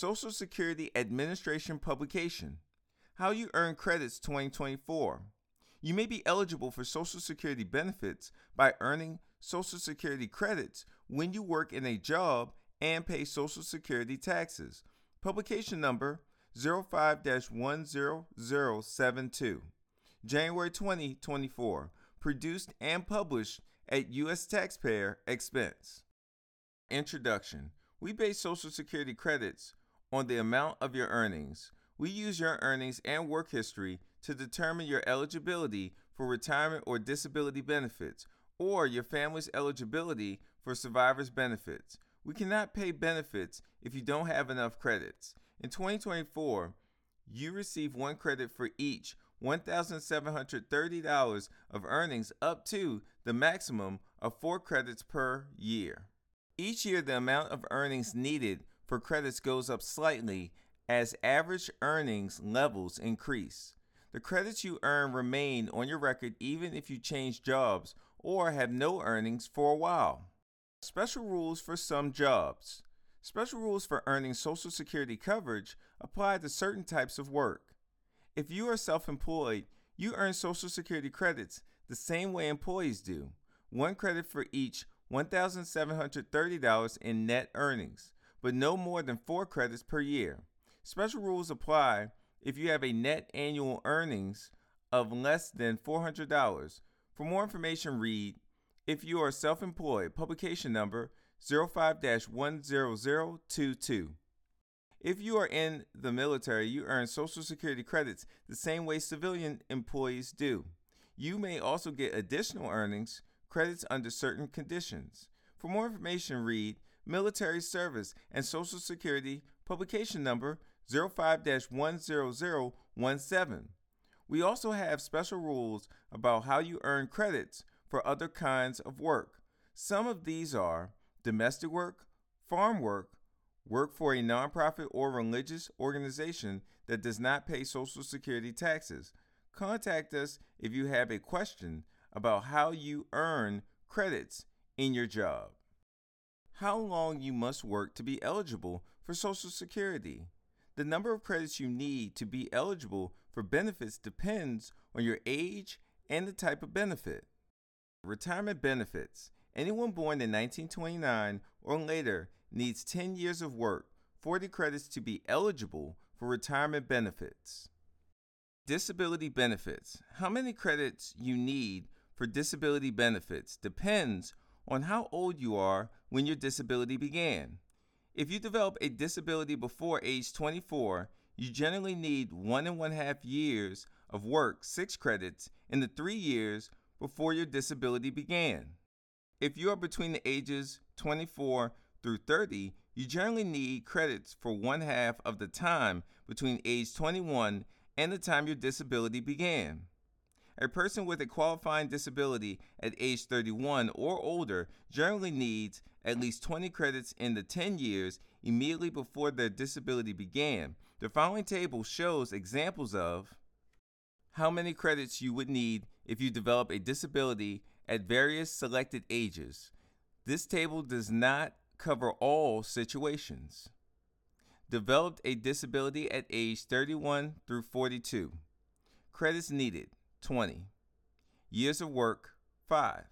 Social Security Administration publication, How You Earn Credits 2024. You may be eligible for Social Security benefits by earning Social Security credits when you work in a job and pay Social Security taxes. Publication number 05-10072. January 2024. Produced and published at U.S. taxpayer expense. Introduction. We base Social Security credits on the amount of your earnings. We use your earnings and work history to determine your eligibility for retirement or disability benefits, or your family's eligibility for survivor's benefits. We cannot pay benefits if you don't have enough credits. In 2024, you receive one credit for each $1,730 of earnings up to the maximum of 4 credits per year. Each year, the amount of earnings needed for credits goes up slightly as average earnings levels increase. The credits you earn remain on your record even if you change jobs or have no earnings for a while. Special rules for some jobs. Special rules for earning Social Security coverage apply to certain types of work. If you are self-employed, you earn Social Security credits the same way employees do, 1 credit for each $1,730 in net earnings, but no more than 4 credits per year. Special rules apply if you have a net annual earnings of less than $400. For more information, read If You Are Self-Employed, publication number 05-10022. If you are in the military, you earn Social Security credits the same way civilian employees do. You may also get additional earnings credits under certain conditions. For more information, read Military Service and Social Security, publication number 05-10017. We also have special rules about how you earn credits for other kinds of work. Some of these are domestic work, farm work, work for a nonprofit or religious organization that does not pay Social Security taxes. Contact us if you have a question about how you earn credits in your job. How long you must work to be eligible for Social Security. The number of credits you need to be eligible for benefits depends on your age and the type of benefit. Retirement benefits. Anyone born in 1929 or later needs 10 years of work, 40 credits to be eligible for retirement benefits. Disability benefits. How many credits you need for disability benefits depends on how old you are when your disability began. If you develop a disability before age 24, you generally need 1.5 years of work, 6 credits, in the 3 years before your disability began. If you are between the ages 24 through 30, you generally need credits for 1/2 of the time between age 21 and the time your disability began. A person with a qualifying disability at age 31 or older generally needs at least 20 credits in the 10 years immediately before their disability began. The following table shows examples of how many credits you would need if you develop a disability at various selected ages. This table does not cover all situations. Developed a disability at age 31 through 42. Credits needed, 20. Years of work, 5.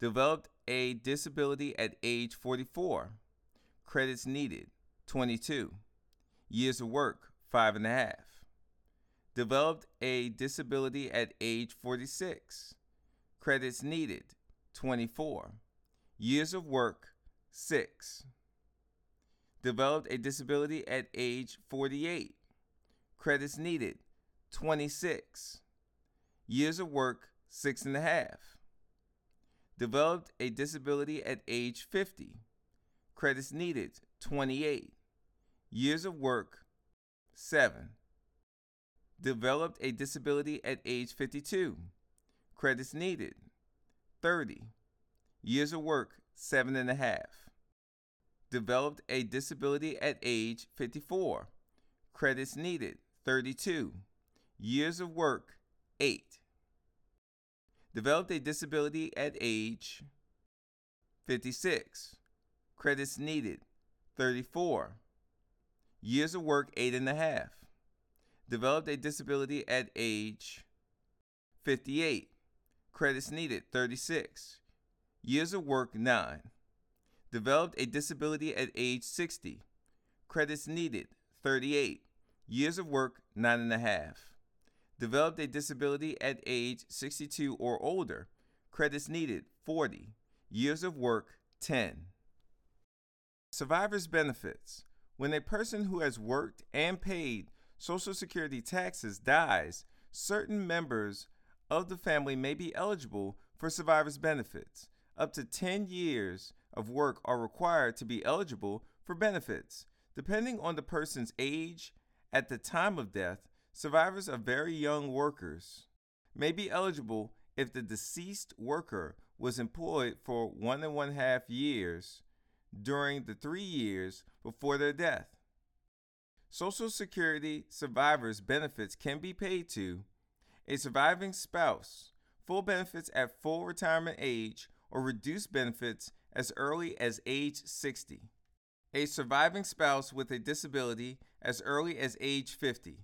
Developed a disability at age 44. Credits needed, 22. Years of work, 5.5. Developed a disability at age 46. Credits needed, 24. Years of work, 6. Developed a disability at age 48. Credits needed, 26. Years of work, 6.5. Developed a disability at age 50. Credits needed, 28. Years of work, 7. Developed a disability at age 52. Credits needed, 30. Years of work, 7.5. Developed a disability at age 54. Credits needed, 32. Years of work, 8. Developed a disability at age 56. Credits needed, 34. Years of work, 8.5. Developed a disability at age 58. Credits needed, 36. Years of work, 9. Developed a disability at age 60. Credits needed, 38. Years of work, 9.5. Developed a disability at age 62 or older. Credits needed, 40. Years of work, 10. Survivor's benefits. When a person who has worked and paid Social Security taxes dies, certain members of the family may be eligible for survivor's benefits. Up to 10 years of work are required to be eligible for benefits. Depending on the person's age at the time of death, survivors of very young workers may be eligible if the deceased worker was employed for 1.5 years during the 3 years before their death. Social Security survivors' benefits can be paid to a surviving spouse, full benefits at full retirement age, or reduced benefits as early as age 60. A surviving spouse with a disability as early as age 50.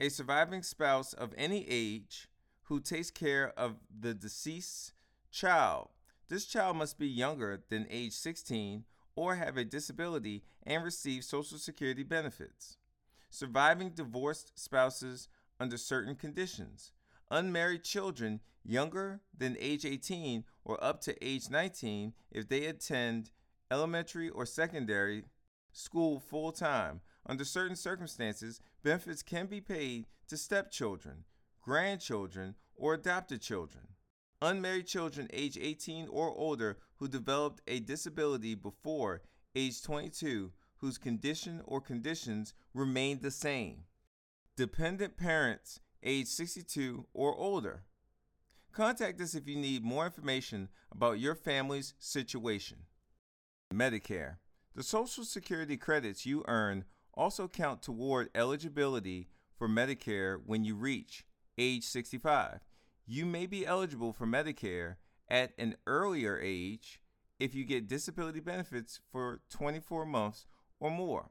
A surviving spouse of any age who takes care of the deceased's child. This child must be younger than age 16 or have a disability and receive Social Security benefits. Surviving divorced spouses under certain conditions. Unmarried children younger than age 18 or up to age 19 if they attend elementary or secondary school full-time. Under certain circumstances, benefits can be paid to stepchildren, grandchildren, or adopted children. Unmarried children age 18 or older who developed a disability before age 22 whose condition or conditions remained the same. Dependent parents age 62 or older. Contact us if you need more information about your family's situation. Medicare. The Social Security credits you earn also count toward eligibility for Medicare when you reach age 65. You may be eligible for Medicare at an earlier age if you get disability benefits for 24 months or more.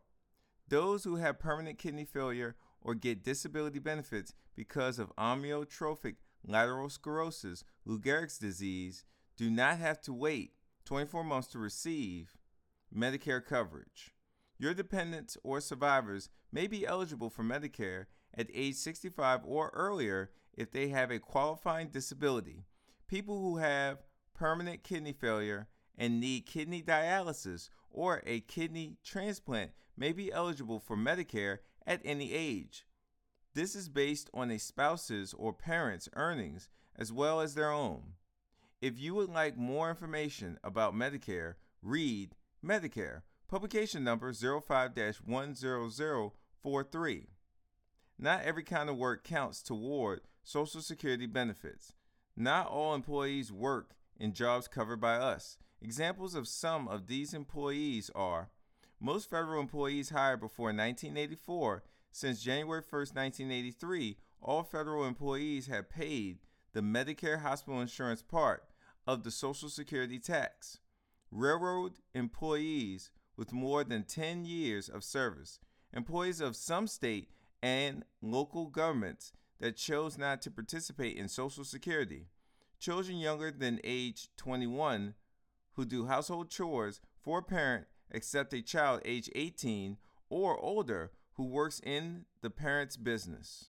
Those who have permanent kidney failure or get disability benefits because of amyotrophic lateral sclerosis, Lou Gehrig's disease, do not have to wait 24 months to receive Medicare coverage. Your dependents or survivors may be eligible for Medicare at age 65 or earlier if they have a qualifying disability. People who have permanent kidney failure and need kidney dialysis or a kidney transplant may be eligible for Medicare at any age. This is based on a spouse's or parent's earnings as well as their own. If you would like more information about Medicare, read Medicare, publication number 05-10043. Not every kind of work counts toward Social Security benefits. Not all employees work in jobs covered by us. Examples of some of these employees are most federal employees hired before 1984. Since January 1st, 1983, all federal employees have paid the Medicare hospital insurance part of the Social Security tax. Railroad employees with more than 10 years of service, employees of some state and local governments that chose not to participate in Social Security, children younger than age 21 who do household chores for a parent except a child age 18 or older who works in the parent's business.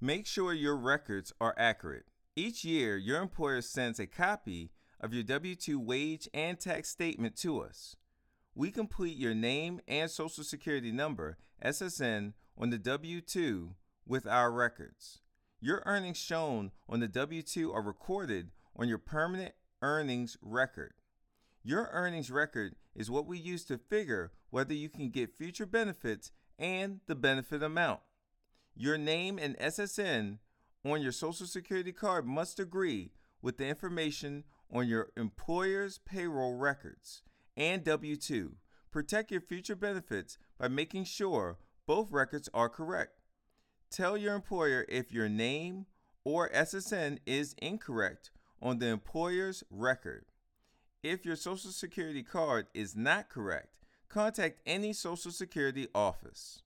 Make sure your records are accurate. Each year, your employer sends a copy of your W-2 wage and tax statement to us. We complete your name and Social Security number, SSN, on the W-2 with our records. Your earnings shown on the W-2 are recorded on your permanent earnings record. Your earnings record is what we use to figure whether you can get future benefits and the benefit amount. Your name and SSN on your Social Security card must agree with the information on your employer's payroll records and W-2. Protect your future benefits by making sure both records are correct. Tell your employer if your name or SSN is incorrect on the employer's record. If your Social Security card is not correct, contact any Social Security office.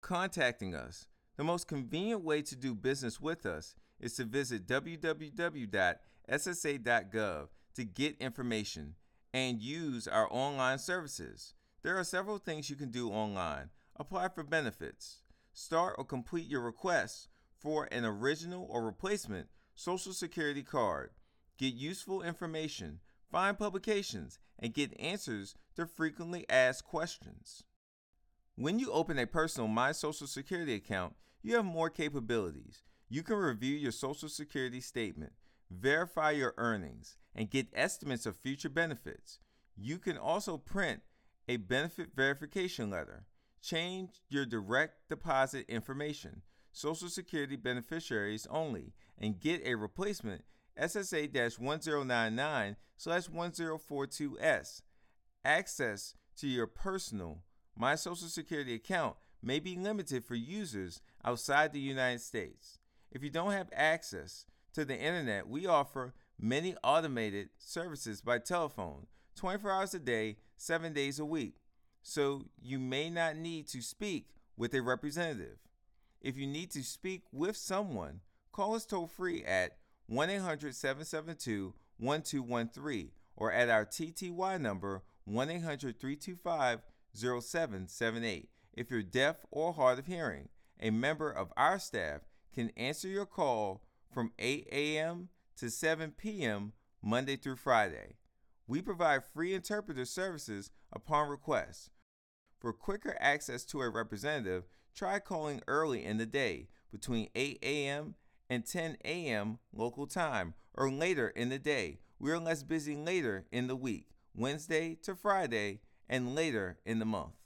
Contacting us. The most convenient way to do business with us is to visit www.ssa.gov to get information and use our online services. There are several things you can do online. Apply for benefits. Start or complete your request for an original or replacement Social Security card. Get useful information, find publications, and get answers to frequently asked questions. When you open a personal My Social Security account, you have more capabilities. You can review your Social Security statement, verify your earnings, and get estimates of future benefits. You can also print a benefit verification letter, change your direct deposit information, Social Security beneficiaries only, and get a replacement SSA-1099/1042S. Access to your personal My Social Security account may be limited for users outside the United States. If you don't have access to the internet, we offer many automated services by telephone, 24 hours a day, 7 days a week, so you may not need to speak with a representative. If you need to speak with someone, call us toll-free at 1-800-772-1213 or at our TTY number 1-800-325-0778. If you're deaf or hard of hearing, a member of our staff can answer your call from 8 a.m. to 7 p.m. Monday through Friday. We provide free interpreter services upon request. For quicker access to a representative, try calling early in the day between 8 a.m. and 10 a.m. local time or later in the day. We are less busy later in the week, Wednesday to Friday, and later in the month.